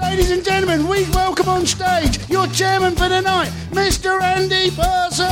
Ladies and gentlemen, we welcome on stage your chairman for the night, Mr. Andy Parsons!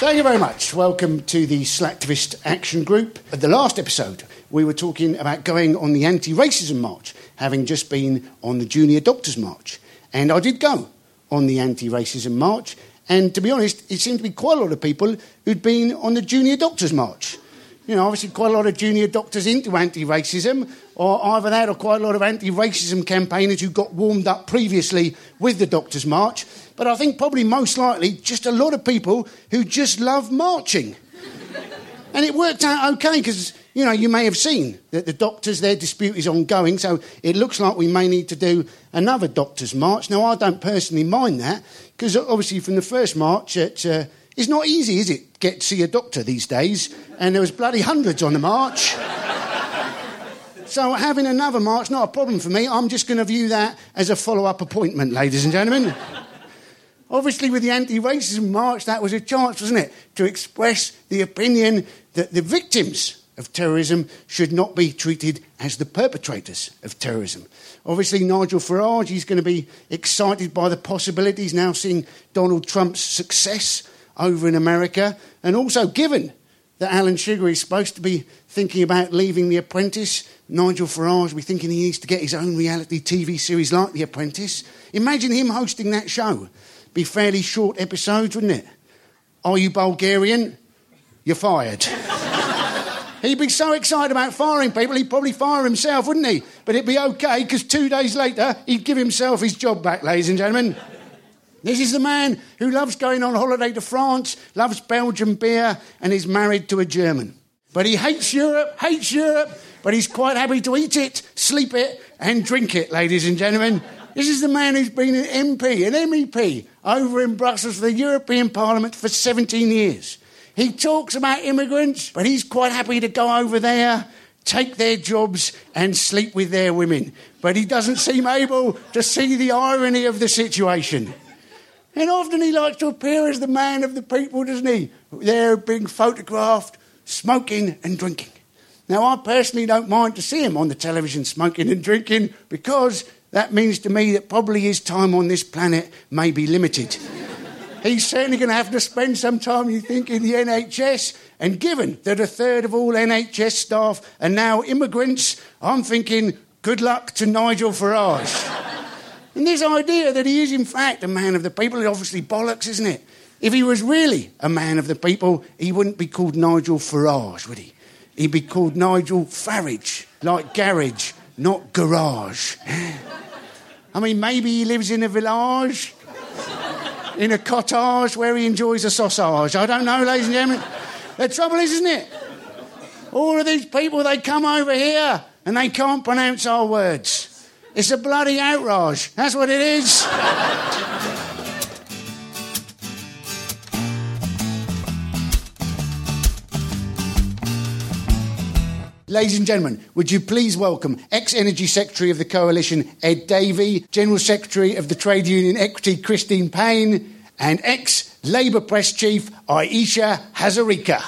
Thank you very much. Welcome to the Slacktivist Action Group. At the last episode, we were talking about going on the anti-racism march, having just been on the Junior Doctors' March. And I did go on the anti-racism march. And to be honest, it seemed to be quite a lot of people who'd been on the Junior Doctors' March. You know, obviously quite a lot of junior doctors into anti-racism, or either that or quite a lot of anti-racism campaigners who got warmed up previously with the Doctors' March. But I think probably most likely just a lot of people who just love marching. And it worked out OK, because, you know, you may have seen that the doctors, their dispute is ongoing, so it looks like we may need to do another Doctors' March. Now, I don't personally mind that, because obviously from the first march, it's not easy, is it, get to see a doctor these days? And there was bloody hundreds on the march. So having another march, not a problem for me. I'm just going to view that as a follow-up appointment, ladies and gentlemen. Obviously with the anti-racism march, that was a chance, wasn't it, to express the opinion that the victims of terrorism should not be treated as the perpetrators of terrorism. Obviously, Nigel Farage, he's going to be excited by the possibilities now seeing Donald Trump's success over in America. And also, given that Alan Sugar is supposed to be thinking about leaving The Apprentice, Nigel Farage will be thinking he needs to get his own reality TV series like The Apprentice. Imagine him hosting that show. Be fairly short episodes, wouldn't it? Are you Bulgarian? You're fired. He'd be so excited about firing people, he'd probably fire himself, wouldn't he? But it'd be OK, because 2 days later, he'd give himself his job back, ladies and gentlemen. This is the man who loves going on holiday to France, loves Belgian beer, and is married to a German. But he hates Europe, but he's quite happy to eat it, sleep it, and drink it, ladies and gentlemen. This is the man who's been an MP, an MEP, over in Brussels for the European Parliament for 17 years. He talks about immigrants, but he's quite happy to go over there, take their jobs and sleep with their women. But he doesn't seem able to see the irony of the situation. And often he likes to appear as the man of the people, doesn't he? They're being photographed, smoking and drinking. Now, I personally don't mind to see him on the television smoking and drinking, because that means to me that probably his time on this planet may be limited. He's certainly going to have to spend some time, you think, in the NHS. And given that a third of all NHS staff are now immigrants, I'm thinking, good luck to Nigel Farage. And this idea that he is, in fact, a man of the people is obviously bollocks, isn't it? If he was really a man of the people, he wouldn't be called Nigel Farage, would he? He'd be called Nigel Farage, like garage, not garage. I mean, maybe he lives in a village, in a cottage where he enjoys a sausage. I don't know, ladies and gentlemen. The trouble is, isn't it? All of these people, they come over here and they can't pronounce our words. It's a bloody outrage. That's what it is. Ladies and gentlemen, would you please welcome ex-Energy Secretary of the Coalition, Ed Davey, General Secretary of the Trade Union Equity, Christine Payne, and ex-Labour Press Chief, Ayesha Hazarika.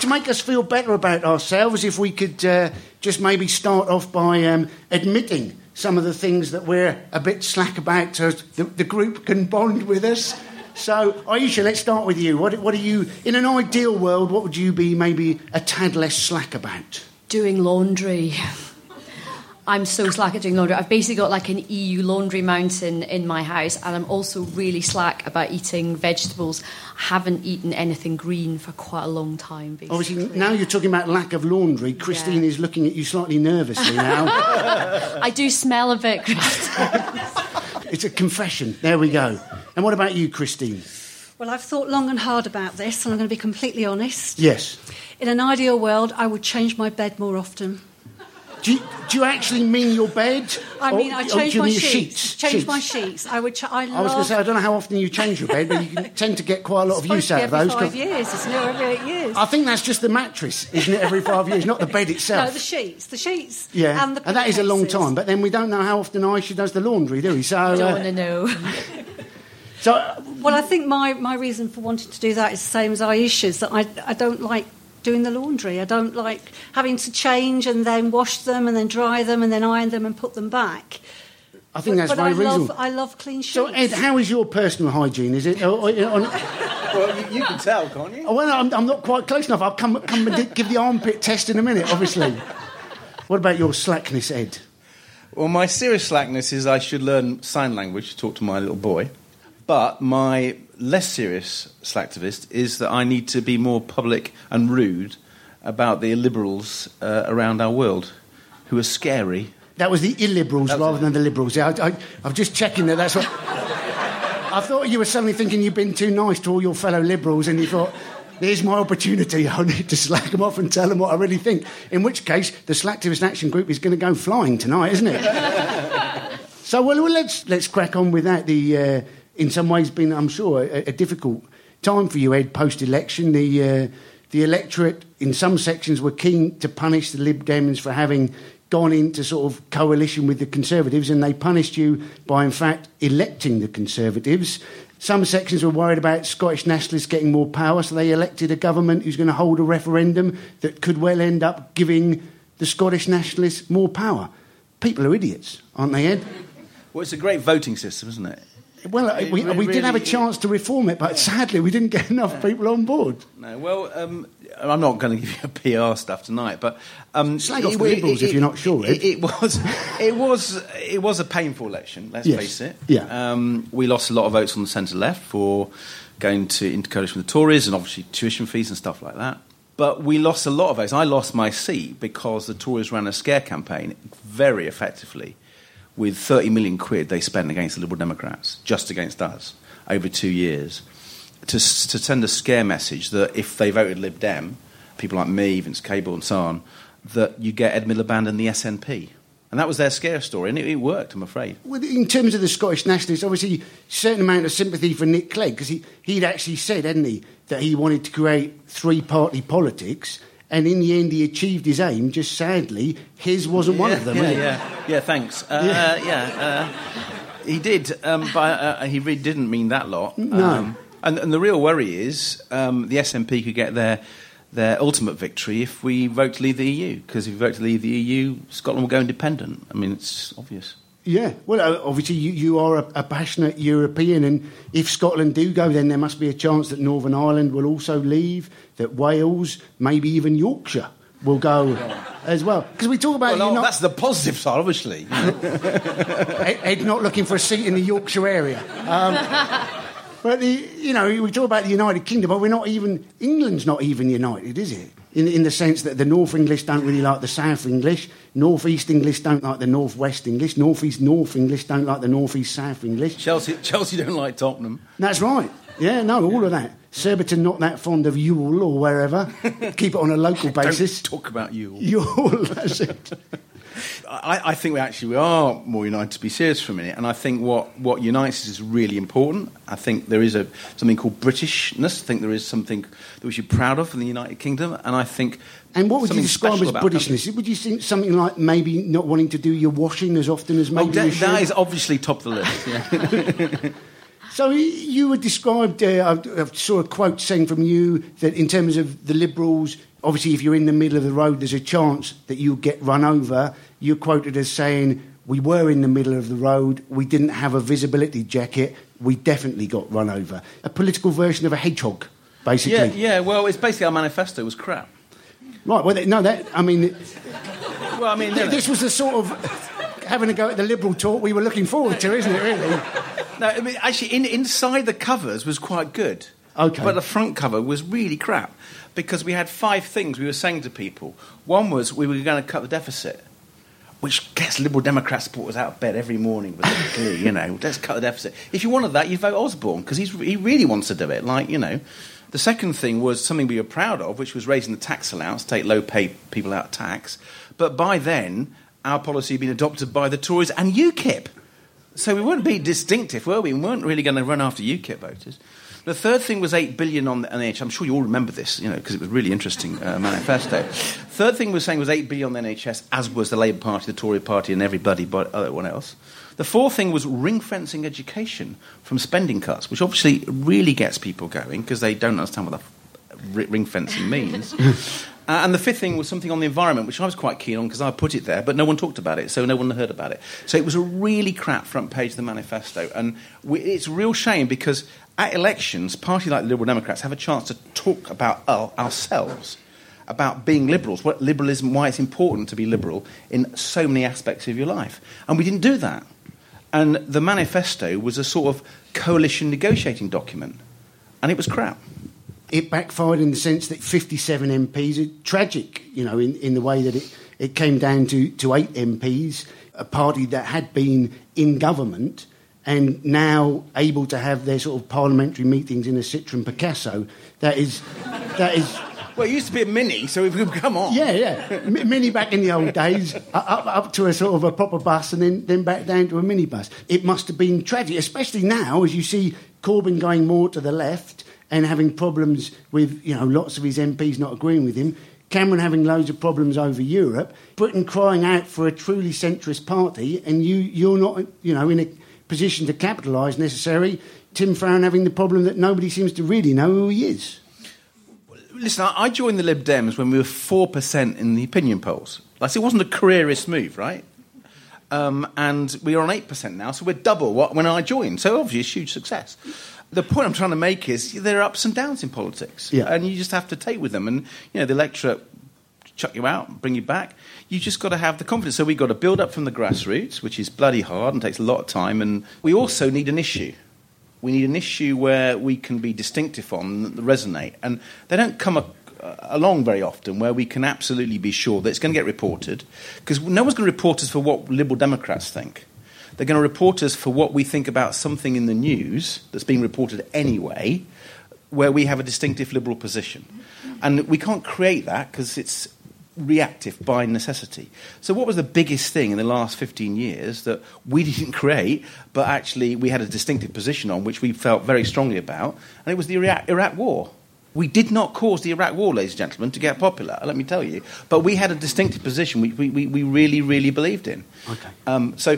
To make us feel better about ourselves, if we could just maybe start off by admitting some of the things that we're a bit slack about so the group can bond with us. So, Ayesha, let's start with you. What are you, in an ideal world, what would you be maybe a tad less slack about? Doing laundry. I'm so slack at doing laundry. I've basically got like an EU laundry mountain in my house, and I'm also really slack about eating vegetables. I haven't eaten anything green for quite a long time, basically. Obviously, now you're talking about lack of laundry. Christine is looking at you slightly nervously now. I do smell a bit, Christine. It's a confession. There we go. And what about you, Christine? Well, I've thought long and hard about this, and I'm going to be completely honest. Yes. In an ideal world, I would change my bed more often. Do you actually mean your bed? I mean, I change my sheets. Change my sheets. I was going to say, I don't know how often you change your bed, but you tend to get quite a lot of use out of those. Every 5 years, isn't it? Every 8 years. I think that's just the mattress, isn't it? Every 5 years, not the bed itself. No, the sheets. The sheets. Yeah. And the and that is a long time. But then we don't know how often Ayesha does the laundry, do we? So I don't want to know. So, well, I think my reason for wanting to do that is the same as Ayesha's, that I don't like doing the laundry. I don't like having to change and then wash them and then dry them and then iron them and put them back. I think that's very reasonable. I love clean sheets. So, Ed, how is your personal hygiene? Is it? Well, you can tell, can't you? Well, I'm not quite close enough. I'll come and give the armpit test in a minute, obviously. What about your slackness, Ed? Well, my serious slackness is I should learn sign language to talk to my little boy. But my less serious slacktivist is that I need to be more public and rude about the illiberals around our world, who are scary. That was the illiberals rather than the liberals. I'm just checking that that's what... I thought you were suddenly thinking you'd been too nice to all your fellow liberals and you thought, there's my opportunity, I need to slack them off and tell them what I really think. In which case, the Slacktivist Action Group is going to go flying tonight, isn't it? So, well, let's crack on with that. The... in some ways been, I'm sure, a difficult time for you, Ed, post-election. The electorate in some sections were keen to punish the Lib Dems for having gone into sort of coalition with the Conservatives, and they punished you by, in fact, electing the Conservatives. Some sections were worried about Scottish nationalists getting more power, so they elected a government who's going to hold a referendum that could well end up giving the Scottish nationalists more power. People are idiots, aren't they, Ed? Well, it's a great voting system, isn't it? Well, we did have a chance to reform it, but sadly we didn't get enough people on board. No, well, I'm not going to give you PR stuff tonight, but... slag off the Liberals if you're not sure. It was a painful election, let's face it. Yeah. We lost a lot of votes on the centre-left for going to intercoalition with the Tories and obviously tuition fees and stuff like that. But we lost a lot of votes. I lost my seat because the Tories ran a scare campaign very effectively, with 30 million quid they spent against the Liberal Democrats, just against us, over 2 years, to send a scare message that if they voted Lib Dem, people like me, Vince Cable and so on, that you get Ed Miliband and the SNP. And that was their scare story, and it worked, I'm afraid. Well, in terms of the Scottish nationalists, obviously, a certain amount of sympathy for Nick Clegg, because he'd actually said, hadn't he, that he wanted to create three-party politics. And in the end, he achieved his aim. Just sadly, his wasn't one of them. Thanks. He did, but he really didn't mean that lot. No. And the real worry is the SNP could get their ultimate victory if we vote to leave the EU. Because if we vote to leave the EU, Scotland will go independent. I mean, it's obvious. Yeah, well, obviously you are a passionate European, and if Scotland do go, then there must be a chance that Northern Ireland will also leave, that Wales, maybe even Yorkshire will go as well. Because we talk about... Well, that's the positive side, obviously. Ed not looking for a seat in the Yorkshire area. But, we talk about the United Kingdom, but England's not even united, is it? In the sense that the North English don't really like the South English, North East English don't like the North West English, North East North English don't like the North East South English. Chelsea don't like Tottenham. That's right. Yeah, no, all of that. Surbiton not that fond of Yule or wherever. Keep it on a local basis. Don't talk about Yule, that's it. I think we are more united, to be serious for a minute, and I think what unites us is really important. I think there is something called Britishness. I think there is something that we should be proud of in the United Kingdom, and I think... And what would you describe as Britishness? Would you think something like maybe not wanting to do your washing as often as maybe you should? That is obviously top of the list, yeah. So you were described, I saw a quote saying from you that in terms of the Liberals, obviously if you're in the middle of the road, there's a chance that you'll get run over. You're quoted as saying, We were in the middle of the road. We didn't have a visibility jacket. We definitely got run over. A political version of a hedgehog, basically. Yeah, well, it's basically our manifesto was crap. Right, well, no, that, I mean... Well, I mean... This was the sort of... having a go at the Liberal talk we were looking forward to, isn't it, really? No, I mean, actually, inside the covers was quite good. Okay. But the front cover was really crap, because we had 5 things we were saying to people. One was we were going to cut the deficit, which gets Liberal Democrat supporters out of bed every morning with a glee, you know, let's cut the deficit. If you wanted that, you vote Osborne, because he really wants to do it, like, you know. The second thing was something we were proud of, which was raising the tax allowance, take low-paid people out of tax. But by then, our policy had been adopted by the Tories and UKIP. So we weren't being distinctive, were we? We weren't really going to run after UKIP voters. The third thing was £8 billion on the NHS. I'm sure you all remember this, you know, because it was a really interesting manifesto. Third thing was saying was £8 billion on the NHS, as was the Labour Party, the Tory Party and everybody but everyone else. The fourth thing was ring-fencing education from spending cuts, which obviously really gets people going because they don't understand what the ring-fencing means. And the fifth thing was something on the environment, which I was quite keen on because I put it there, but no one talked about it, so no one heard about it. So it was a really crap front page of the manifesto. And it's a real shame because at elections, parties like the Liberal Democrats have a chance to talk about ourselves, about being liberals, what liberalism, why it's important to be liberal in so many aspects of your life. And we didn't do that. And the manifesto was a sort of coalition negotiating document, and it was crap. It backfired in the sense that 57 MPs are tragic, you know, in the way that it came down to 8 MPs, a party that had been in government and now able to have their sort of parliamentary meetings in a Citroën Picasso. That is. Well, it used to be a Mini, so we've come on. Yeah. Mini back in the old days, up to a sort of a proper bus and then back down to a minibus. It must have been tragic, especially now as you see Corbyn going more to the left and having problems with, you know, lots of his MPs not agreeing with him, Cameron having loads of problems over Europe, Britain crying out for a truly centrist party, and you're not, you know, in a position to capitalise necessarily, Tim Farron having the problem that nobody seems to really know who he is. Listen, I joined the Lib Dems when we were 4% in the opinion polls. Like, it wasn't a careerist move, right? And we are on 8% now, so we're double when I joined. So obviously it's a huge success. The point I'm trying to make is there are ups and downs in politics, and you just have to take with them. And, you know, the electorate chuck you out, bring you back. You just got to have the confidence. So we've got to build up from the grassroots, which is bloody hard and takes a lot of time. And we also need an issue. We need an issue where we can be distinctive on and resonate. And they don't come along very often where we can absolutely be sure that it's going to get reported, because no one's going to report us for what Liberal Democrats think. They're going to report us for what we think about something in the news that's being reported anyway, where we have a distinctive liberal position. And we can't create that because it's reactive by necessity. So what was the biggest thing in the last 15 years that we didn't create, but actually we had a distinctive position on, which we felt very strongly about, and it was the Iraq War. We did not cause the Iraq War, ladies and gentlemen, to get popular, let me tell you. But we had a distinctive position we really, really believed in. Okay. So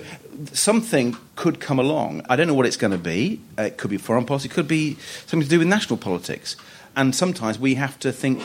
something could come along. I don't know what it's going to be. It could be foreign policy. It could be something to do with national politics. And sometimes we have to think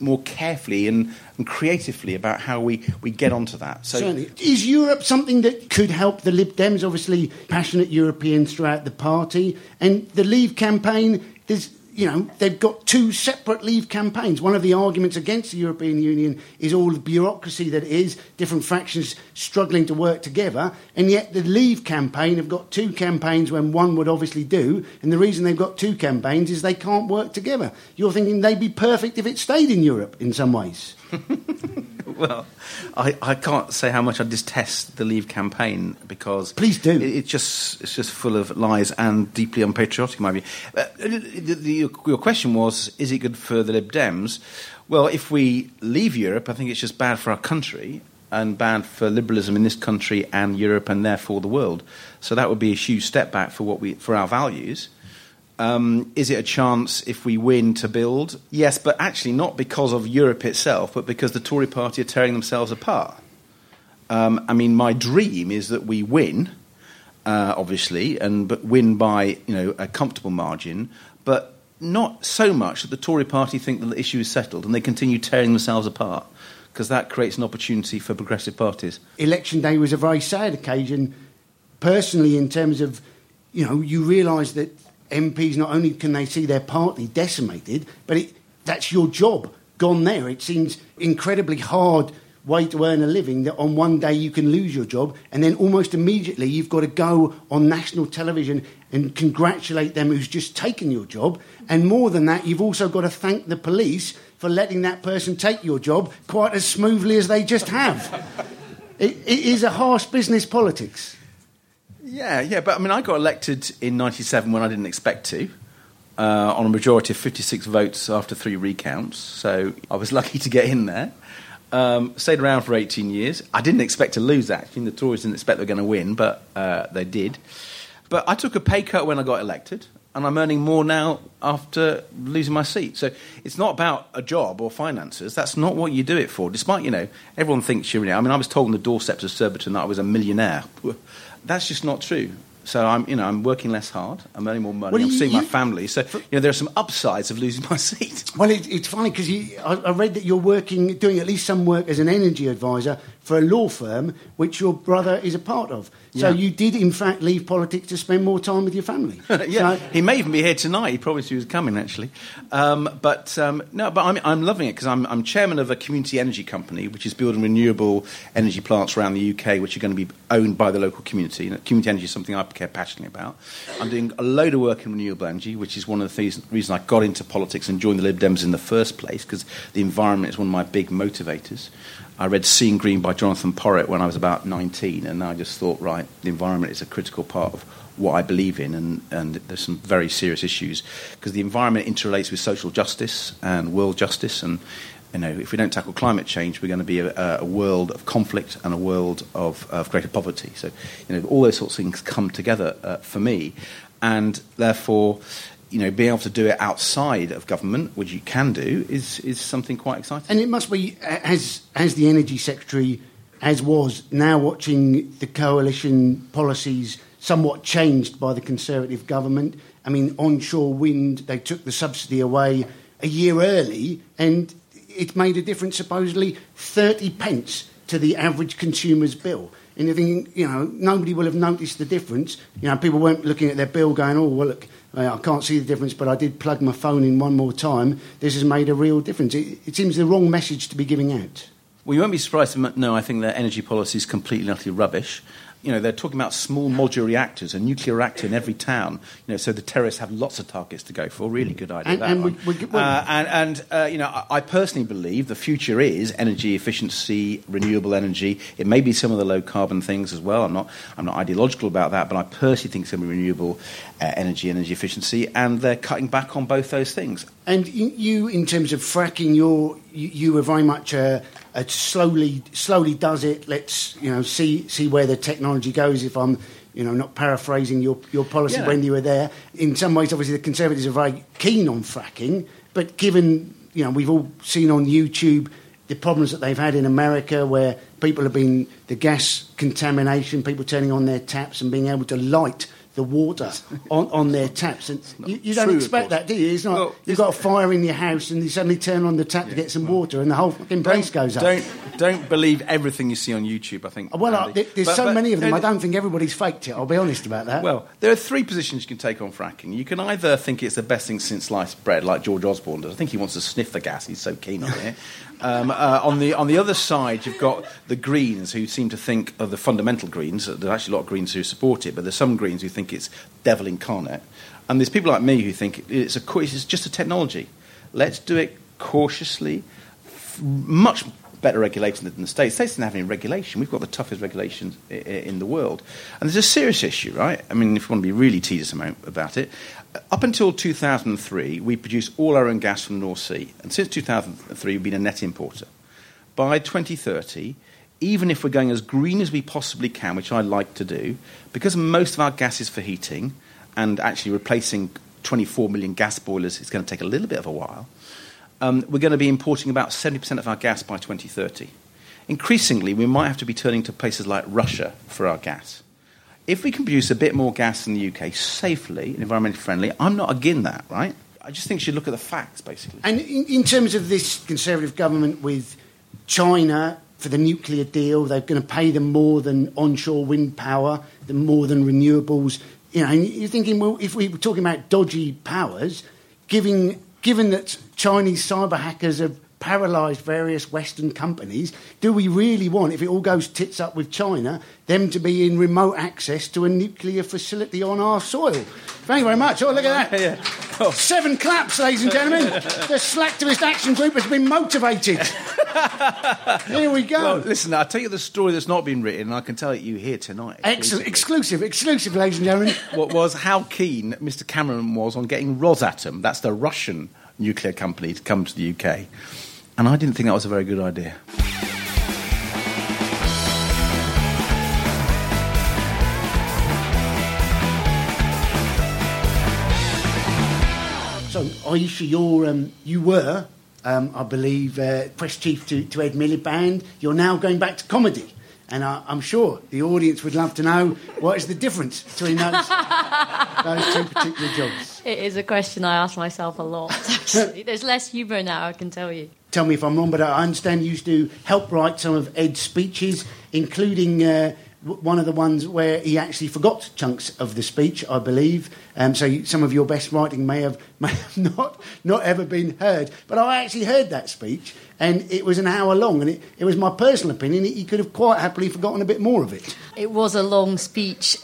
more carefully and creatively about how we get onto that. So, certainly. Is Europe something that could help the Lib Dems? Obviously, passionate Europeans throughout the party. And the Leave campaign, there's... You know, they've got 2 separate Leave campaigns. One of the arguments against the European Union is all the bureaucracy that it is, different factions struggling to work together, and yet the Leave campaign have got 2 campaigns when one would obviously do, and the reason they've got 2 campaigns is they can't work together. You're thinking they'd be perfect if it stayed in Europe in some ways. Well, I can't say how much I detest the Leave campaign because... Please do. It's just full of lies and deeply unpatriotic, in my view. Your question was, is it good for the Lib Dems? Well, if we leave Europe, I think it's just bad for our country and bad for liberalism in this country and Europe and therefore the world. So that would be a huge step back for our values. Is it a chance if we win to build? Yes, but actually not because of Europe itself, but because the Tory party are tearing themselves apart. I mean, my dream is that we win, obviously, but win by, you know, a comfortable margin, but not so much that the Tory party think that the issue is settled and they continue tearing themselves apart. because that creates an opportunity for progressive parties. Election day was a very sad occasion, personally, in terms of, you know, you realise that MPs, not only can they see their party decimated, but that's your job gone there. It seems incredibly hard way to earn a living that on one day you can lose your job and then almost immediately you've got to go on national television and congratulate them who's just taken your job. And more than that, you've also got to thank the police for letting that person take your job quite as smoothly as they just have. It is a harsh business, politics. Yeah, but I mean, I got elected in 97 when I didn't expect to, on a majority of 56 votes after 3 recounts, so I was lucky to get in there. Stayed around for 18 years. I didn't expect to lose, actually. The Tories didn't expect they were going to win, but they did. But I took a pay cut when I got elected, and I'm earning more now after losing my seat. So it's not about a job or finances. That's not what you do it for. Despite, you know, everyone thinks you're... I mean, I was told on the doorsteps of Surbiton that I was a millionaire. That's just not true. So I'm working less hard. I'm earning more money. I'm seeing my family. So there are some upsides of losing my seat. Well, it's funny because I read that you're doing at least some work as an energy advisor for a law firm, which your brother is a part of. So you did, in fact, leave politics to spend more time with your family. He may even be here tonight. He promised he was coming, actually. I'm loving it because I'm chairman of a community energy company, which is building renewable energy plants around the UK, which are going to be owned by the local community. You know, community energy is something I care passionately about. I'm doing a load of work in renewable energy, which is one of the reasons I got into politics and joined the Lib Dems in the first place, because the environment is one of my big motivators. I read Seeing Green by Jonathan Porritt when I was about 19, and I just thought, right, the environment is a critical part of what I believe in, and there's some very serious issues, because the environment interrelates with social justice and world justice, and if we don't tackle climate change, we're going to be a world of conflict and a world of greater poverty. So, all those sorts of things come together for me. And therefore, being able to do it outside of government, which you can do, is something quite exciting. And it must be, as the Energy Secretary, as was, now watching the coalition policies somewhat changed by the Conservative government. I mean, onshore wind, they took the subsidy away a year early, and it made a difference, supposedly 30 pence to the average consumer's bill. And you think, nobody will have noticed the difference. People weren't looking at their bill going, oh, well, look, I can't see the difference, but I did plug my phone in one more time. This has made a real difference. It seems the wrong message to be giving out. Well, you won't be surprised to know I think their energy policy is completely and utterly rubbish. They're talking about small modular reactors, a nuclear reactor in every town. So the terrorists have lots of targets to go for. Really good idea. I personally believe the future is energy efficiency, renewable energy. It may be some of the low carbon things as well. I'm not ideological about that, but I personally think it's going to be renewable energy efficiency, and they're cutting back on both those things. And you, in terms of fracking, you were very much a slowly does it. Let's see where the technology goes. If I'm not paraphrasing your policy when you were there, in some ways, obviously the Conservatives are very keen on fracking. But given we've all seen on YouTube the problems that they've had in America, where people have been the gas contamination, people turning on their taps and being able to light the water on their taps, and you don't expect that, do you? It's not. Well, you've got a fire in your house, and you suddenly turn on the tap to get some water, and the whole fucking place goes up. Don't believe everything you see on YouTube. I think. Well, there's many of them. I don't think everybody's faked it. I'll be honest about that. Well, there are 3 positions you can take on fracking. You can either think it's the best thing since sliced bread, like George Osborne does. I think he wants to sniff the gas. He's so keen on it. On the other side, you've got the Greens, who seem to think of the fundamental Greens. There's actually a lot of Greens who support it, but there's some Greens who think it's devil incarnate. And there's people like me who think it's just a technology. Let's do it cautiously, much better regulated than the States. The States didn't have any regulation. We've got the toughest regulations in the world. And there's a serious issue, right? I mean, if you want to be really tedious about it, up until 2003, we produced all our own gas from the North Sea. And since 2003, we've been a net importer. By 2030, even if we're going as green as we possibly can, which I like to do, because most of our gas is for heating, and actually replacing 24 million gas boilers is going to take a little bit of a while, we're going to be importing about 70% of our gas by 2030. Increasingly, we might have to be turning to places like Russia for our gas. If we can produce a bit more gas in the UK safely and environmentally friendly, I'm not against that, right? I just think you should look at the facts, basically. And in terms of this Conservative government with China, for the nuclear deal, they're going to pay them more than onshore wind power, than more than renewables. You know, and you're thinking, well, if we were talking about dodgy powers, given that Chinese cyber hackers have paralysed various Western companies, do we really want, if it all goes tits up with China, them to be in remote access to a nuclear facility on our soil? Thank you very much. Oh, look at that. Yeah. Oh. 7 claps, ladies and gentlemen. The Slacktivist Action Group has been motivated. Here we go. Well, listen, I'll tell you the story that's not been written, and I can tell it you here tonight. Excellent. Exclusive, ladies and gentlemen. What was how keen Mr Cameron was on getting Rosatom, that's the Russian nuclear company, to come to the UK. And I didn't think that was a very good idea. So, Ayesha, you were, I believe, press chief to Ed Miliband. You're now going back to comedy. And I'm sure the audience would love to know what is the difference between those two particular jobs. It is a question I ask myself a lot, actually. There's less humour now, I can tell you. Tell me if I'm wrong, but I understand you used to help write some of Ed's speeches, including one of the ones where he actually forgot chunks of the speech, I believe. So some of your best writing may have not ever been heard. But I actually heard that speech, and it was an hour long, and it was my personal opinion. He could have quite happily forgotten a bit more of it. It was a long speech.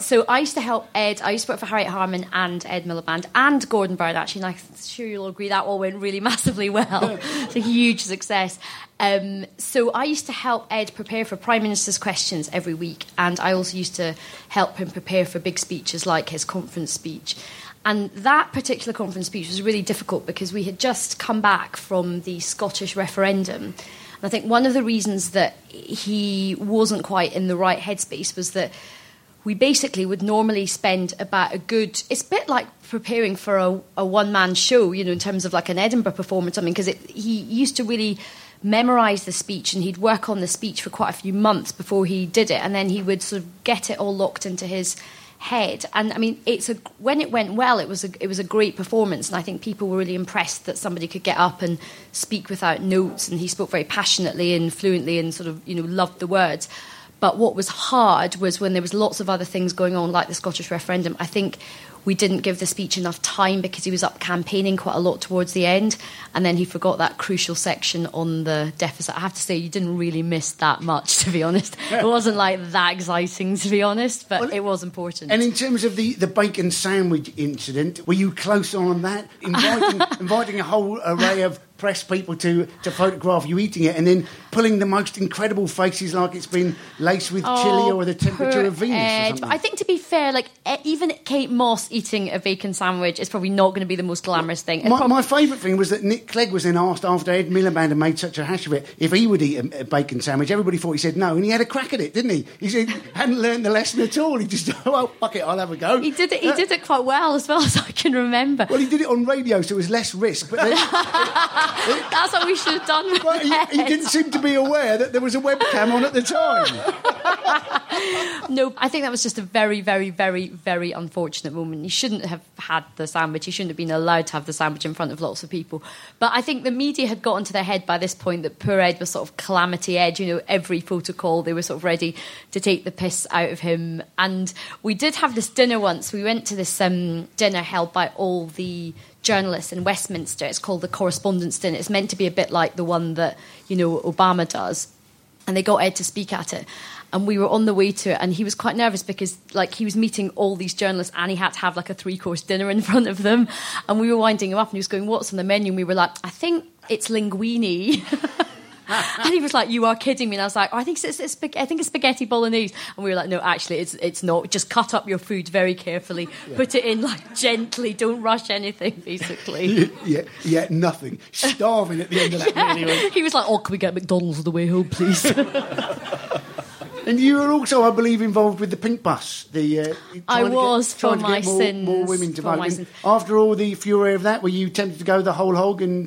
So I used to help Ed. I used to work for Harriet Harman and Ed Miliband and Gordon Brown, actually, and I'm sure you'll agree that all went really massively well. It's a huge success. So I used to help Ed prepare for Prime Minister's questions every week, and I also used to help him prepare for big speeches like his conference speech. And that particular conference speech was really difficult because we had just come back from the Scottish referendum. And I think one of the reasons that he wasn't quite in the right headspace was that we basically would normally spend about a good... It's a bit like preparing for a one-man show, you know, in terms of like an Edinburgh performance or something, because he used to really memorise the speech, and he'd work on the speech for quite a few months before he did it, and then he would sort of get it all locked into his head. And I mean, when it went well, it was a great performance, and I think people were really impressed that somebody could get up and speak without notes. And he spoke very passionately and fluently, and sort of, you know, loved the words. But what was hard was when there was lots of other things going on, like the Scottish referendum. I think we didn't give the speech enough time because he was up campaigning quite a lot towards the end, and then he forgot that crucial section on the deficit. I have to say, you didn't really miss that much, to be honest. It wasn't like that exciting, to be honest, but it was important. And in terms of the bacon sandwich incident, were you close on that? Inviting a whole array of press people to photograph you eating it, and then pulling the most incredible faces like it's been laced with chili or the temperature of Venus or something. I think, to be fair, like even Kate Moss eating a bacon sandwich is probably not going to be the most glamorous thing. My favourite thing was that Nick Clegg was then asked, after Ed Miliband had made such a hash of it, if he would eat a bacon sandwich. Everybody thought he said no, and he had a crack at it, didn't he? He said, hadn't learned the lesson at all. He just, well, fuck it, I'll have a go. He did it quite well as I can remember. Well, he did it on radio, so it was less risk, but then... That's what we should have done with he didn't seem to be aware that there was a webcam on at the time. No, I think that was just a very, very, very, very unfortunate moment. He shouldn't have had the sandwich. He shouldn't have been allowed to have the sandwich in front of lots of people. But I think the media had got into their head by this point that poor Ed was sort of calamity Ed. You know, every protocol, they were sort of ready to take the piss out of him. And we did have this dinner once. We went to this dinner held by all the journalists in Westminster. It's called the Correspondence Dinner. It's meant to be a bit like the one that, you know, Obama does. And they got Ed to speak at it. And we were on the way to it, and he was quite nervous because, like, he was meeting all these journalists and he had to have, like, a 3-course dinner in front of them. And we were winding him up, and he was going, "What's on the menu?" And we were like, "I think it's linguine." And he was like, "You are kidding me." And I was like, "Oh, I think it's spaghetti bolognese." And we were like, "No, actually, it's not. Just cut up your food very carefully. Yeah. Put it in, like, gently. Don't rush anything, basically." yeah, nothing. Starving at the end of that meal, anyway. He was like, "Oh, can we get McDonald's on the way home, please?" And you were also, I believe, involved with the Pink Bus. I was, for my sins. More women to vote. After all the fury of that, were you tempted to go the whole hog and...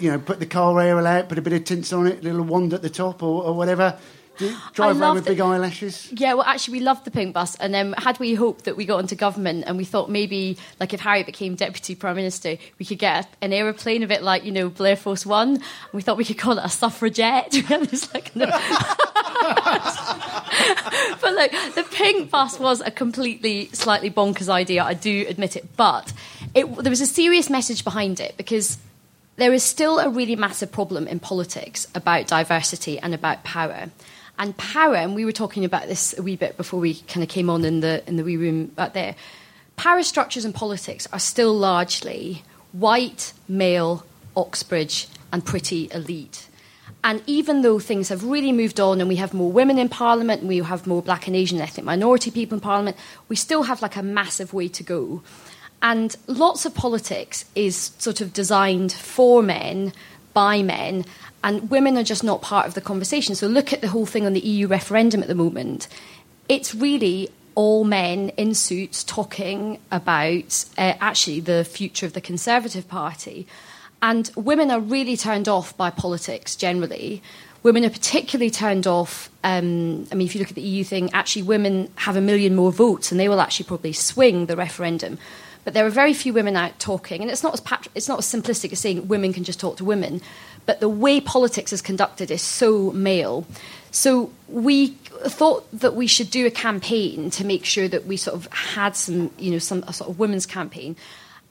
You know, put the car aerial out, put a bit of tints on it, a little wand at the top or whatever. Drive around with big eyelashes. Yeah, well, actually, we loved the pink bus. And had we hoped that we got into government and we thought maybe, like, if Harriet became Deputy Prime Minister, we could get an aeroplane, a bit like, you know, Blair Force One. And we thought we could call it a suffragette. It was like, no. But, look, the pink bus was a completely, slightly bonkers idea. I do admit it. But there was a serious message behind it, because there is still a really massive problem in politics about diversity and about power. And power, and we were talking about this a wee bit before we kind of came on in the wee room out there, power structures in politics are still largely white, male, Oxbridge and pretty elite. And even though things have really moved on and we have more women in Parliament and we have more black and Asian ethnic minority people in Parliament, we still have like a massive way to go. And lots of politics is sort of designed for men, by men, and women are just not part of the conversation. So look at the whole thing on the EU referendum at the moment. It's really all men in suits talking about actually the future of the Conservative Party. And women are really turned off by politics generally. Women are particularly turned off. If you look at the EU thing, actually women have 1 million more votes and they will actually probably swing the referendum. But there are very few women out talking, and it's not as simplistic as saying women can just talk to women. But the way politics is conducted is so male. So we thought that we should do a campaign to make sure that we sort of had a sort of women's campaign.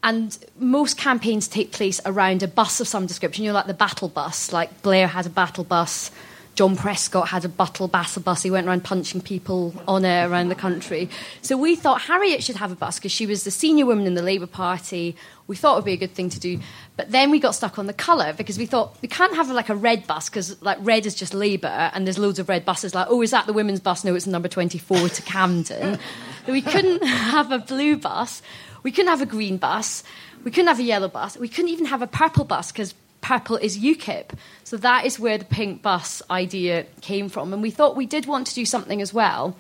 And most campaigns take place around a bus of some description. You know, like the battle bus. Like Blair had a battle bus. John Prescott had a battle bus. He went around punching people on air around the country. So we thought Harriet should have a bus because she was the senior woman in the Labour Party. We thought it would be a good thing to do. But then we got stuck on the colour because we thought we can't have like a red bus because like red is just Labour and there's loads of red buses. Like, oh, is that the women's bus? No, it's number 24 to Camden. We couldn't have a blue bus. We couldn't have a green bus. We couldn't have a yellow bus. We couldn't even have a purple bus because purple is UKIP. So that is where the pink bus idea came from. And we thought we did want to do something as well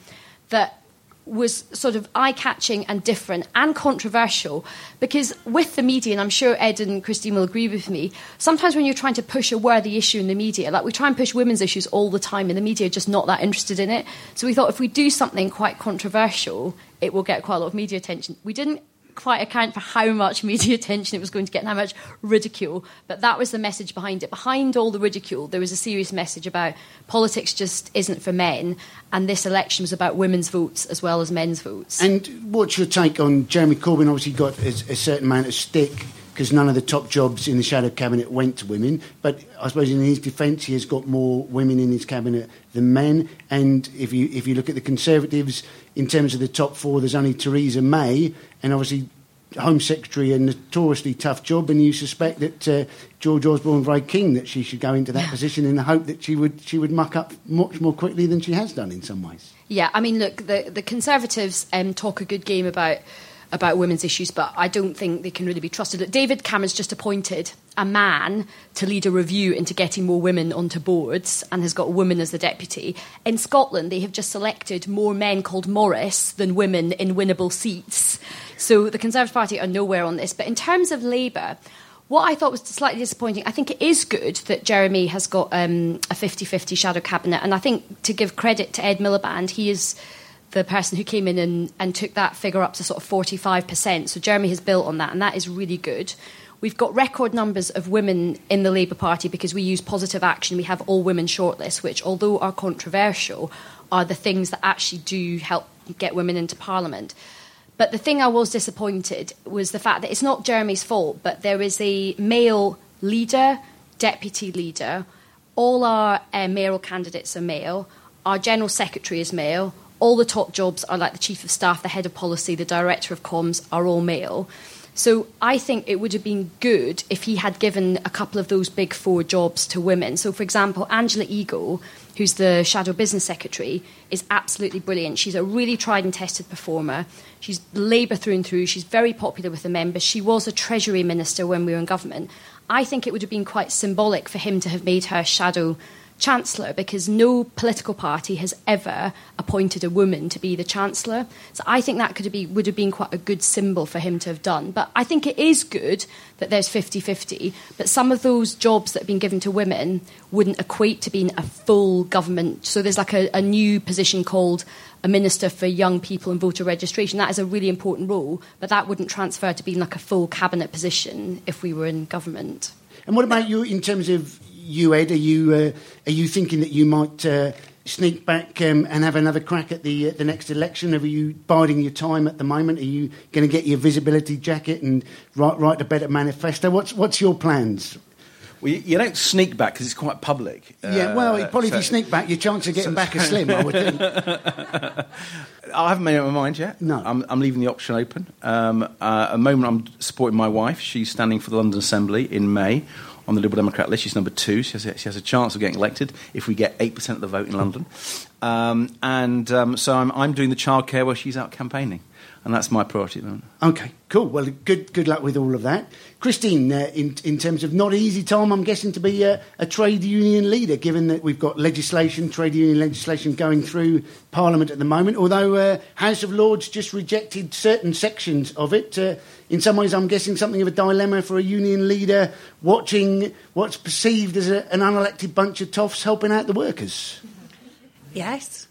that was sort of eye-catching and different and controversial, because with the media, and I'm sure Ed and Christine will agree with me, sometimes when you're trying to push a worthy issue in the media, like we try and push women's issues all the time and the media are just not that interested in it. So we thought if we do something quite controversial, it will get quite a lot of media attention. We didn't quite account for how much media attention it was going to get and how much ridicule, but that was the message behind it. Behind all the ridicule, there was a serious message about politics just isn't for men, and this election was about women's votes as well as men's votes. And what's your take on Jeremy Corbyn? Obviously got a certain amount of stick because none of the top jobs in the shadow cabinet went to women, but I suppose in his defence he has got more women in his cabinet than men. And if you look at the Conservatives, in terms of the top four, there's only Theresa May, and obviously Home Secretary, a notoriously tough job, and you suspect that George Osborne very keen that she should go into that position in the hope that she would muck up much more quickly than she has done in some ways. Yeah, I mean, look, the Conservatives talk a good game about women's issues, but I don't think they can really be trusted. Look, David Cameron's just appointed a man to lead a review into getting more women onto boards and has got a woman as the deputy. In Scotland, they have just selected more men called Morris than women in winnable seats. So the Conservative Party are nowhere on this. But in terms of Labour, what I thought was slightly disappointing, I think it is good that Jeremy has got a 50-50 shadow cabinet. And I think to give credit to Ed Miliband, he is the person who came in and took that figure up to sort of 45%. So Jeremy has built on that, and that is really good. We've got record numbers of women in the Labour Party because we use positive action. We have all women shortlists, which, although are controversial, are the things that actually do help get women into Parliament. But the thing I was disappointed was the fact that it's not Jeremy's fault, but there is a male leader, deputy leader. All our mayoral candidates are male. Our general secretary is male. All the top jobs are like the chief of staff, the head of policy, the director of comms are all male. So I think it would have been good if he had given a couple of those big four jobs to women. So, for example, Angela Eagle, who's the shadow business secretary, is absolutely brilliant. She's a really tried and tested performer. She's Labour through and through. She's very popular with the members. She was a Treasury Minister when we were in government. I think it would have been quite symbolic for him to have made her shadow Chancellor, because no political party has ever appointed a woman to be the Chancellor. So I think that would have been quite a good symbol for him to have done. But I think it is good that there's 50-50, but some of those jobs that have been given to women wouldn't equate to being a full government. So there's like a new position called a Minister for Young People and Voter Registration. That is a really important role, but that wouldn't transfer to being like a full cabinet position if we were in government. And what about you in terms of you, Ed? Are you thinking that you might sneak back and have another crack at the next election? Are you biding your time at the moment? Are you going to get your visibility jacket and write a better manifesto? What's your plans? Well, you don't sneak back because it's quite public. Yeah, well, probably if you sneak back, your chance of getting back is slim, I would think. I haven't made up my mind yet. No. I'm leaving the option open. At the moment, I'm supporting my wife. She's standing for the London Assembly in May on the Liberal Democrat list. She's number 2. She has a chance of getting elected if we get 8% of the vote in London. So I'm doing the childcare while she's out campaigning. And that's my priority at the moment. OK, cool. Well, good luck with all of that. Christine, in terms of not easy time, I'm guessing, to be a trade union leader, given that we've got trade union legislation going through Parliament at the moment, although House of Lords just rejected certain sections of it. In some ways, I'm guessing something of a dilemma for a union leader watching what's perceived as an unelected bunch of toffs helping out the workers. Yes.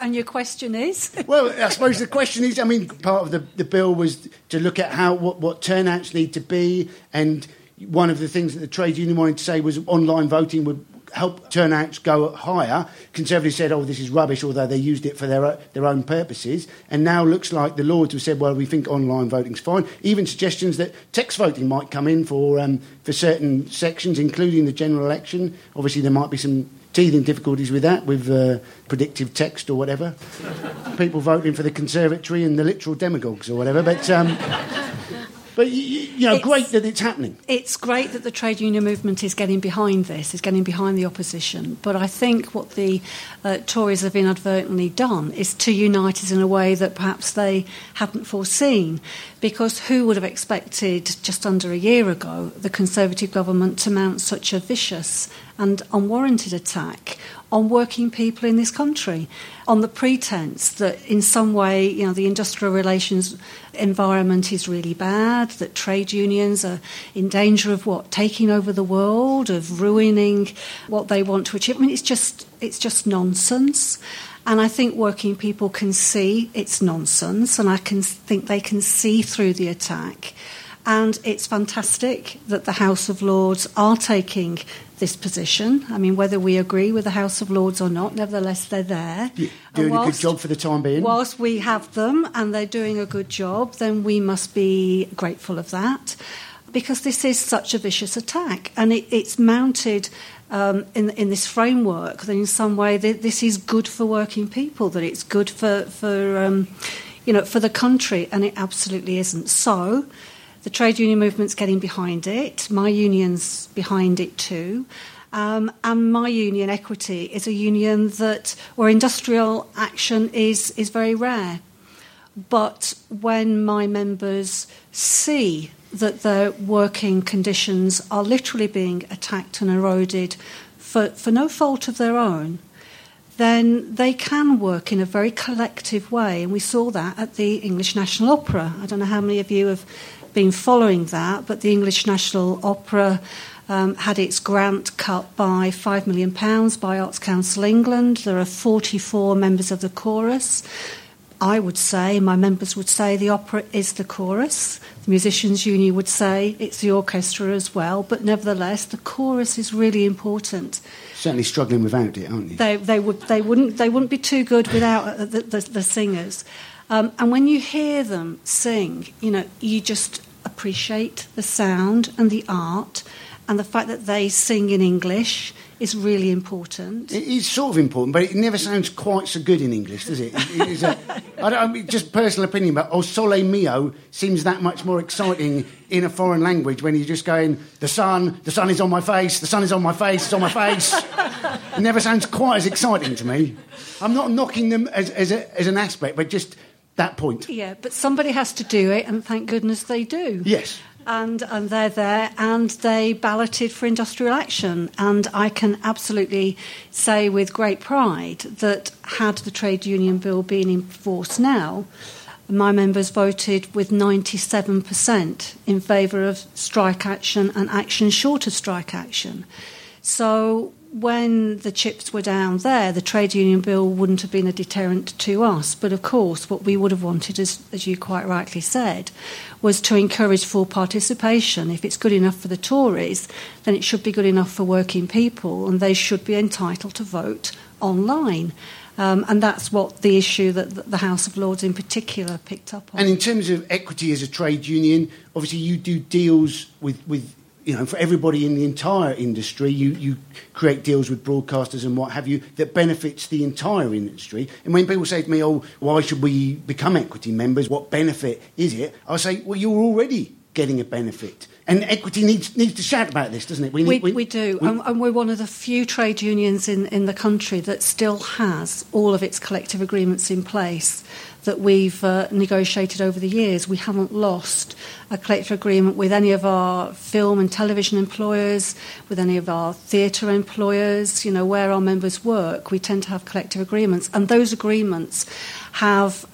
And your question is? Well, I suppose the question is, I mean, part of the bill was to look at what turnouts need to be, and one of the things that the trade union wanted to say was online voting would help turnouts go higher. Conservatives said, oh, this is rubbish, although they used it for their own purposes. And now looks like the Lords have said, well, we think online voting's fine. Even suggestions that text voting might come in for certain sections, including the general election. Obviously, there might be some teething difficulties with that, with predictive text or whatever. People voting for the Conservatory and the literal demagogues or whatever. But you know, great that it's happening. It's great that the trade union movement is getting behind this, is getting behind the opposition. But I think what the Tories have inadvertently done is to unite us in a way that perhaps they hadn't foreseen, because who would have expected just under a year ago the Conservative government to mount such a vicious and unwarranted attack on working people in this country, on the pretense that in some way, you know, the industrial relations environment is really bad, that trade unions are in danger of taking over the world, of ruining what they want to achieve. I mean, it's just nonsense. And I think working people can see it's nonsense, and I can think they can see through the attack. And it's fantastic that the House of Lords are taking this position. I mean, whether we agree with the House of Lords or not, nevertheless, they're there. Yeah, doing a good job for the time being. Whilst we have them and they're doing a good job, then we must be grateful of that, because this is such a vicious attack, and it's mounted in this framework that in some way this is good for working people, that it's good for the country, and it absolutely isn't. So the trade union movement's getting behind it. My union's behind it too. And my union, Equity, is a union where industrial action is very rare. But when my members see that their working conditions are literally being attacked and eroded for no fault of their own, then they can work in a very collective way. And we saw that at the English National Opera. I don't know how many of you have been following that, but the English National Opera had its grant cut by £5 million by Arts Council England. There are 44 members of the chorus. I would say, my members would say, the opera is the chorus. The Musicians' Union would say it's the orchestra as well, but nevertheless, the chorus is really important. Certainly struggling without it, aren't you? They wouldn't be too good without the singers. And when you hear them sing, you know, you just appreciate the sound and the art, and the fact that they sing in English is really important. It is sort of important, but it never sounds quite so good in English, does it? Just personal opinion, but O Sole Mio seems that much more exciting in a foreign language when you're just going, the sun is on my face, the sun is on my face, it's on my face. It never sounds quite as exciting to me. I'm not knocking them as an aspect, but just that point. Yeah, but somebody has to do it, and thank goodness they do. Yes. And they're there, and they balloted for industrial action. And I can absolutely say with great pride that had the trade union bill been in force now, my members voted with 97% in favour of strike action and action short of strike action. So when the chips were down there, the trade union bill wouldn't have been a deterrent to us. But of course, what we would have wanted, as you quite rightly said, was to encourage full participation. If it's good enough for the Tories, then it should be good enough for working people, and they should be entitled to vote online. And that's what the issue that the House of Lords in particular picked up on. And in terms of Equity as a trade union, obviously you do deals with you know, for everybody in the entire industry, you create deals with broadcasters and what have you that benefits the entire industry. And when people say to me, oh, why should we become Equity members? What benefit is it? I say, well, you're already getting a benefit. And Equity needs to shout about this, doesn't it? We do, and we're one of the few trade unions in the country that still has all of its collective agreements in place that we've negotiated over the years. We haven't lost a collective agreement with any of our film and television employers, with any of our theatre employers. You know, where our members work, we tend to have collective agreements, and those agreements have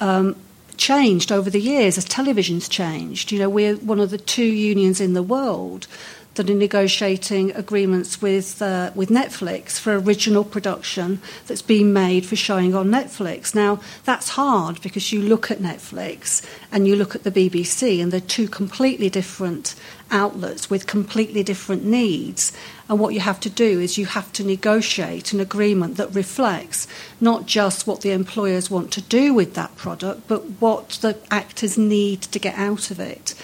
changed over the years as television's changed. You know, we're one of the two unions in the world that are negotiating agreements with Netflix for original production that's being made for showing on Netflix. Now, that's hard because you look at Netflix and you look at the BBC, and they're two completely different outlets with completely different needs. And what you have to do is you have to negotiate an agreement that reflects not just what the employers want to do with that product, but what the actors need to get out of it.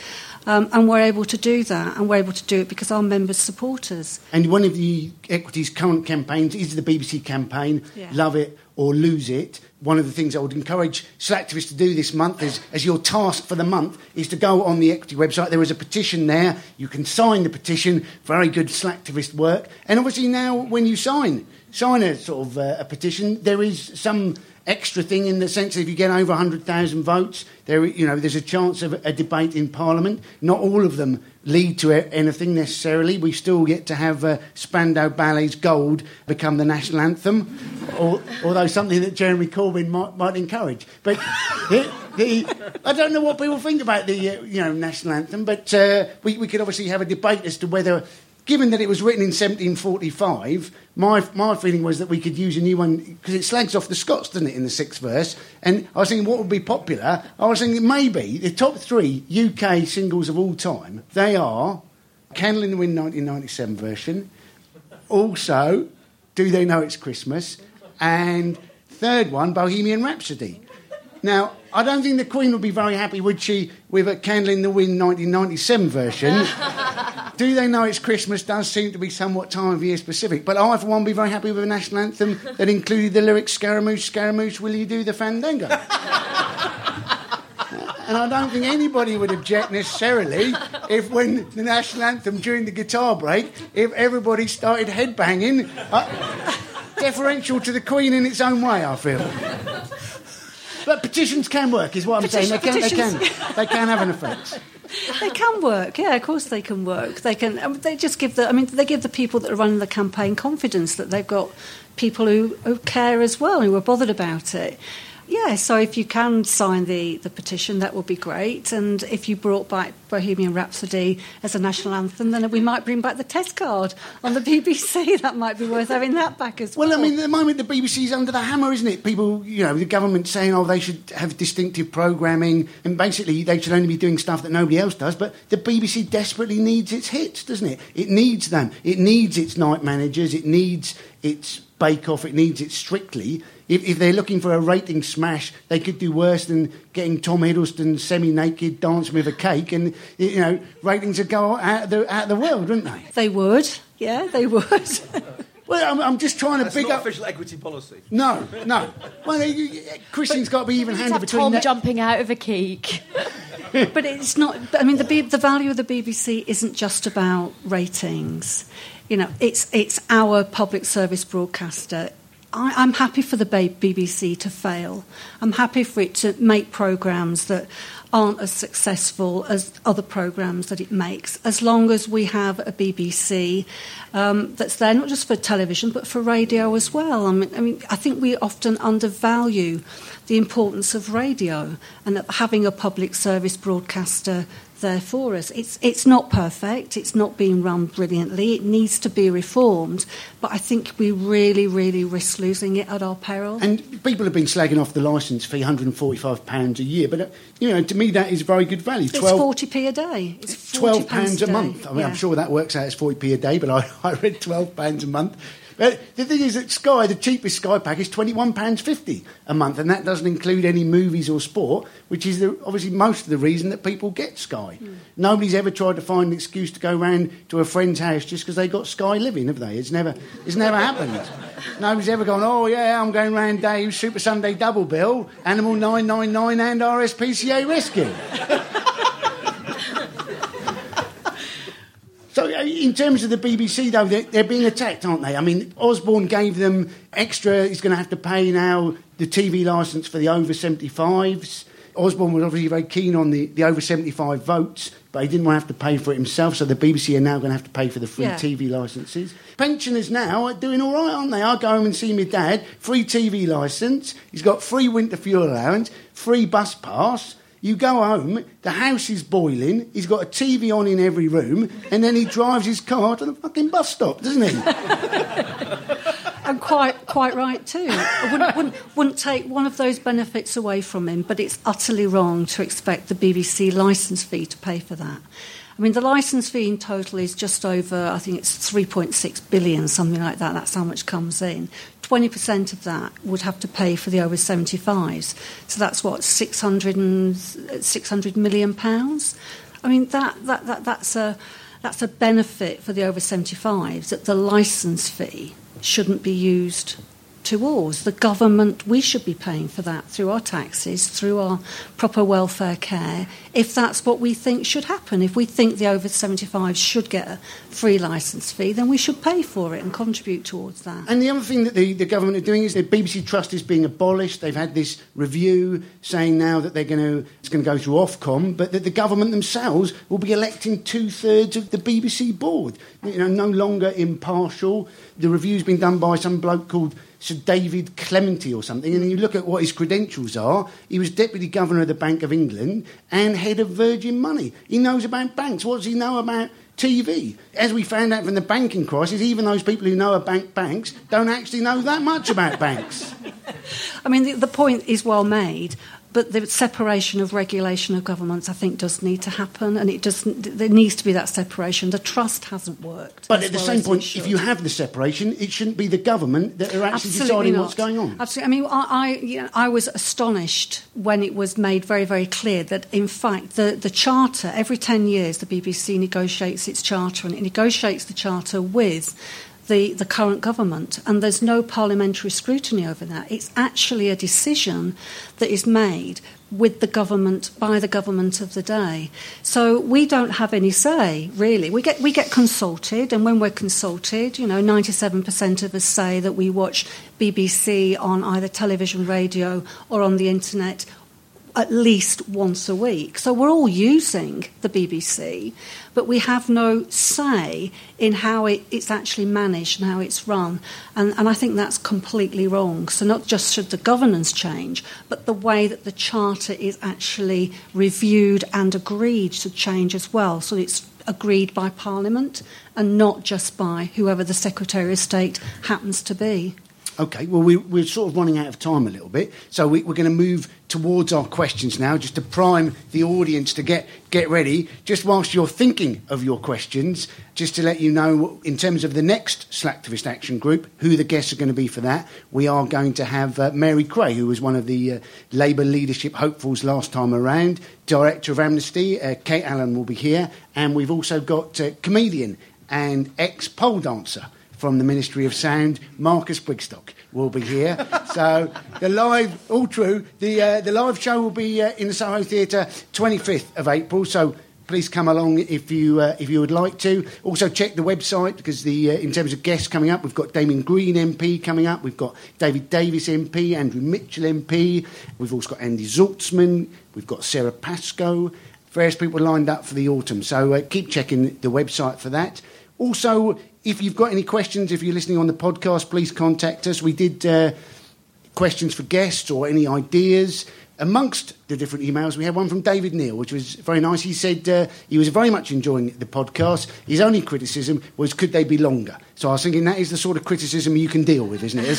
And we're able to do that, and we're able to do it because our members support us. And one of the Equity's current campaigns is the BBC campaign, yeah. Love It or Lose It. One of the things I would encourage Slacktivists to do this month is, as your task for the month, is to go on the Equity website. There is a petition there. You can sign the petition. Very good Slacktivist work. And obviously now when you sign a sort of a petition, there is some extra thing in the sense that if you get over 100,000 votes, there, you know, there's a chance of a debate in Parliament. Not all of them lead to anything necessarily. We still get to have Spandau Ballet's Gold become the national anthem, although something that Jeremy Corbyn might encourage. But I don't know what people think about the national anthem, but we could obviously have a debate as to whether, given that it was written in 1745, my feeling was that we could use a new one, because it slags off the Scots, doesn't it, in the sixth verse? And I was thinking, what would be popular? I was thinking maybe the top three UK singles of all time, they are Candle in the Wind 1997 version, also Do They Know It's Christmas, and third one, Bohemian Rhapsody. Now, I don't think the Queen would be very happy, would she, with a Candle in the Wind 1997 version. Do They Know It's Christmas does seem to be somewhat time of year specific, but I, for one, be very happy with a national anthem that included the lyrics, Scaramouche, Scaramouche, will you do the fandango? And I don't think anybody would object necessarily if, when the national anthem during the guitar break, if everybody started headbanging. Deferential to the Queen in its own way, I feel. But petitions can work, is what I'm saying. They can have an effect. They can work, yeah. Of course, they can work. They can. They just give the. I mean, they give the people that are running the campaign confidence that they've got people who care as well, who are bothered about it. Yeah. So if you can sign the petition, that would be great. And if you brought back Bohemian Rhapsody as a national anthem, then we might bring back the test card on the BBC. That might be worth having that back as well. Well, I mean, at the moment the BBC's under the hammer, isn't it? People, the government saying, oh, they should have distinctive programming, and basically they should only be doing stuff that nobody else does. But the BBC desperately needs its hits, doesn't it? It needs them. It needs its night managers. It needs its Bake Off. It needs it Strictly. If they're looking for a rating smash, they could do worse than getting Tom Hiddleston semi-naked dancing with a cake, and ratings would go out of the world, wouldn't they? They would, yeah, they would. Well, I'm just trying to big up. That's not official Equity policy. No. Well, Christine's got to be even-handed between Tom jumping out of a cake. But it's not. I mean, the value of the BBC isn't just about ratings. It's our public service broadcaster. I'm happy for the BBC to fail. I'm happy for it to make programmes that aren't as successful as other programmes that it makes, as long as we have a BBC that's there, not just for television, but for radio as well. I mean, I think we often undervalue the importance of radio and that having a public service broadcaster there for us. It's not perfect, it's not being run brilliantly, it needs to be reformed, but I think we really, really risk losing it at our peril. And people have been slagging off the licence fee, £145 a year, but you know, to me that is very good value. It's 40p a day. It's £12 a month. I mean, yeah. I'm sure that works out as 40p a day, but I read £12 a month. But the thing is that Sky, the cheapest Sky pack is £21.50 a month, and that doesn't include any movies or sport, which is obviously most of the reason that people get Sky. Mm. Nobody's ever tried to find an excuse to go round to a friend's house just because they got Sky Living, have they? It's never happened. Nobody's ever gone, oh, yeah, I'm going round Dave's Super Sunday Double Bill, Animal 999 and RSPCA Rescue. So in terms of the BBC, though, they're being attacked, aren't they? I mean, Osborne gave them extra. He's going to have to pay now the TV licence for the over-75s. Osborne was obviously very keen on the over-75 votes, but he didn't want to have to pay for it himself, so the BBC are now going to have to pay for the free TV licences. Pensioners now are doing all right, aren't they? I go home and see my dad, free TV licence, he's got free winter fuel allowance, free bus pass. You go home, the house is boiling, he's got a TV on in every room, and then he drives his car to the fucking bus stop, doesn't he? And quite right too. I wouldn't take one of those benefits away from him, but it's utterly wrong to expect the BBC licence fee to pay for that. I mean, the licence fee in total is just over, I think it's 3.6 billion, something like that. That's how much comes in. 20% of that would have to pay for the over 75s. So that's what, £600 million? I mean, that's a benefit for the over 75s that the licence fee shouldn't be used towards. The government, we should be paying for that through our taxes, through our proper welfare care, if that's what we think should happen. If we think the over 75 should get a free licence fee, then we should pay for it and contribute towards that. And the other thing that the government are doing is the BBC Trust is being abolished. They've had this review saying now that it's going to go through Ofcom, but that the government themselves will be electing 2/3 of the BBC board. You know, no longer impartial. The review's been done by some bloke called Sir David Clementy or something, and you look at what his credentials are. He was Deputy Governor of the Bank of England and Head of Virgin Money. He knows about banks. What does he know about TV? As we found out from the banking crisis, even those people who know about banks don't actually know that much about banks. I mean, the point is well made, but the separation of regulation of governments, I think, does need to happen, and there needs to be that separation. The trust hasn't worked. But at the same point, if you have the separation, it shouldn't be the government that are actually deciding what's going on. Absolutely. I mean, I was astonished when it was made very, very clear that, in fact, the charter, every 10 years the BBC negotiates its charter, and it negotiates the charter with the current government, and there's no parliamentary scrutiny over that. It's actually a decision that is made with the government, by the government of the day. So we don't have any say, really. We get consulted, and when we're consulted, you know, 97% of us say that we watch BBC on either television, radio, or on the internet at least once a week. So we're all using the BBC, but we have no say in how it's actually managed and how it's run. And I think that's completely wrong. So not just should the governance change, but the way that the Charter is actually reviewed and agreed should change as well. So it's agreed by Parliament and not just by whoever the Secretary of State happens to be. OK, well, we're sort of running out of time a little bit, so we're going to move towards our questions now, just to prime the audience to get ready. Just whilst you're thinking of your questions, just to let you know, in terms of the next Slacktivist Action Group, who the guests are going to be for that, we are going to have Mary Cray, who was one of the Labour leadership hopefuls last time around, Director of Amnesty, Kate Allen will be here, and we've also got comedian and ex-pole dancer from the Ministry of Sound, Marcus Brigstock will be here. So the live show will be in the Soho Theatre 25th of April. So Please come along if you would like to. Also check the website because the in terms of guests coming up, we've got Damien Green MP coming up. We've got David Davis MP, Andrew Mitchell MP. We've also got Andy Zaltzman. We've got Sarah Pascoe. Various people lined up for the autumn. So keep checking the website for that. Also, if you've got any questions, if you're listening on the podcast, please contact us. We did questions for guests or any ideas. Amongst the different emails, we had one from David Neal, which was very nice. He said he was very much enjoying the podcast. His only criticism was, could they be longer? So I was thinking that is the sort of criticism you can deal with, isn't it?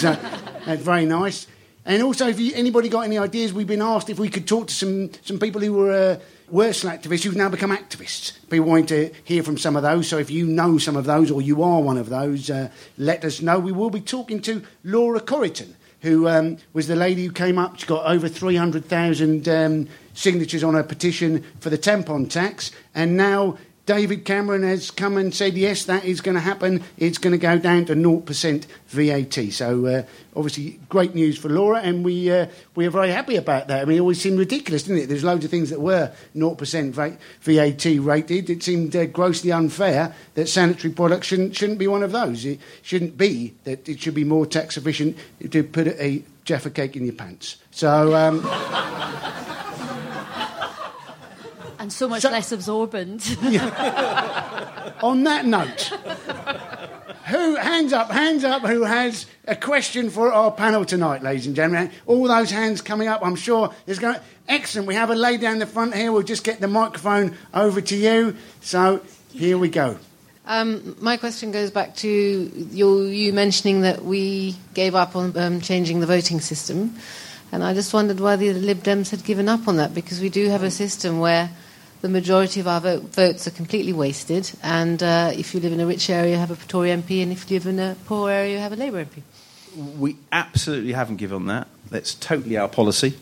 That's very nice. And also, if anybody got any ideas, we've been asked if we could talk to some people who were slacktivists who've now become activists. People wanting to hear from some of those. So if you know some of those or you are one of those, let us know. We will be talking to Laura Corriton, who was the lady who came up. She got over 300,000 signatures on her petition for the tampon tax. And now David Cameron has come and said, yes, that is going to happen. It's going to go down to 0% VAT. So obviously great news for Laura, and we are very happy about that. I mean, it always seemed ridiculous, didn't it? There's loads of things that were 0% VAT rated. It seemed grossly unfair that sanitary products shouldn't be one of those. It shouldn't be that it should be more tax efficient to put a Jaffa cake in your pants. So... and so much less absorbent. Yeah. On that note, who hands up, who has a question for our panel tonight, ladies and gentlemen? All those hands coming up, I'm sure. Excellent, we have a lady down the front here. We'll just get the microphone over to you. So here we go. My question goes back to you mentioning that we gave up on changing the voting system. And I just wondered whether the Lib Dems had given up on that, because we do have a system where the majority of our votes are completely wasted, and if you live in a rich area, you have a Tory MP, and if you live in a poor area, you have a Labour MP. We absolutely haven't given that. That's totally our policy.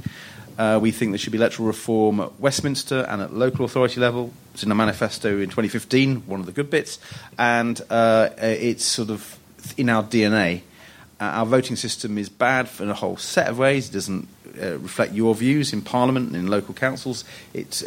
We think there should be electoral reform at Westminster and at local authority level. It's in the manifesto in 2015, one of the good bits, and it's sort of in our DNA. Our voting system is bad in a whole set of ways. It doesn't reflect your views in Parliament and in local councils. It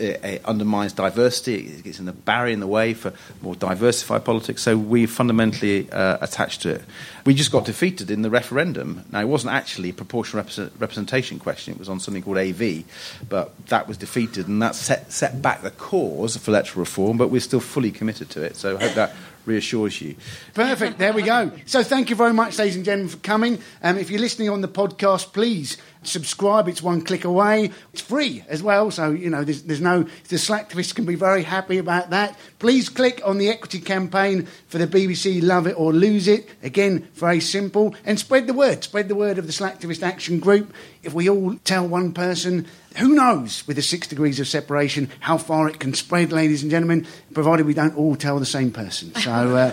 undermines diversity. It gets in the barrier in the way for more diversified politics. So we're fundamentally attached to it. We just got defeated in the referendum. Now, it wasn't actually a proportional representation question. It was on something called AV. But that was defeated, and that set back the cause for electoral reform. But we're still fully committed to it. So I hope that reassures you. Perfect, there we go. So thank you very much, ladies and gentlemen, for coming. If you're listening on the podcast, please subscribe. It's one click away. It's free as well, so you know the slacktivists can be very happy about that. Please click on the Equity campaign for the BBC Love It or Lose It. Again, very simple. And spread the word of the Slacktivist Action Group. If we all tell one person, who knows, with the 6 degrees of separation, how far it can spread, ladies and gentlemen, provided we don't all tell the same person. So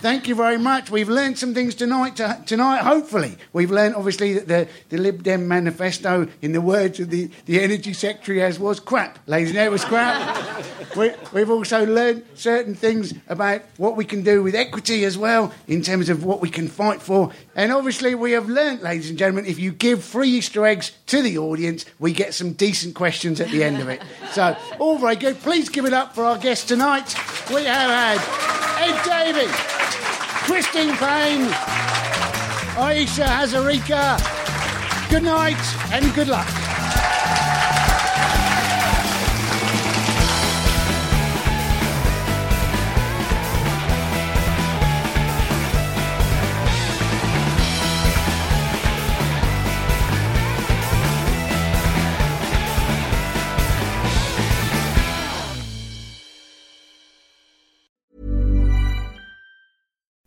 thank you very much. We've learned some things tonight, hopefully. We've learned, obviously, that the Lib Dem manifesto, in the words of the Energy Secretary, was crap. Ladies and gentlemen, it was crap. We've also learned certain things about what we can do with equity as well, in terms of what we can fight for. And obviously, we have learned, ladies and gentlemen, if you give free Easter eggs to the audience, we get some decent questions at the end of it. So, all very good. Please give it up for our guests tonight. We have had Ed Davey, Christine Payne, Ayesha Hazarika. Good night and good luck.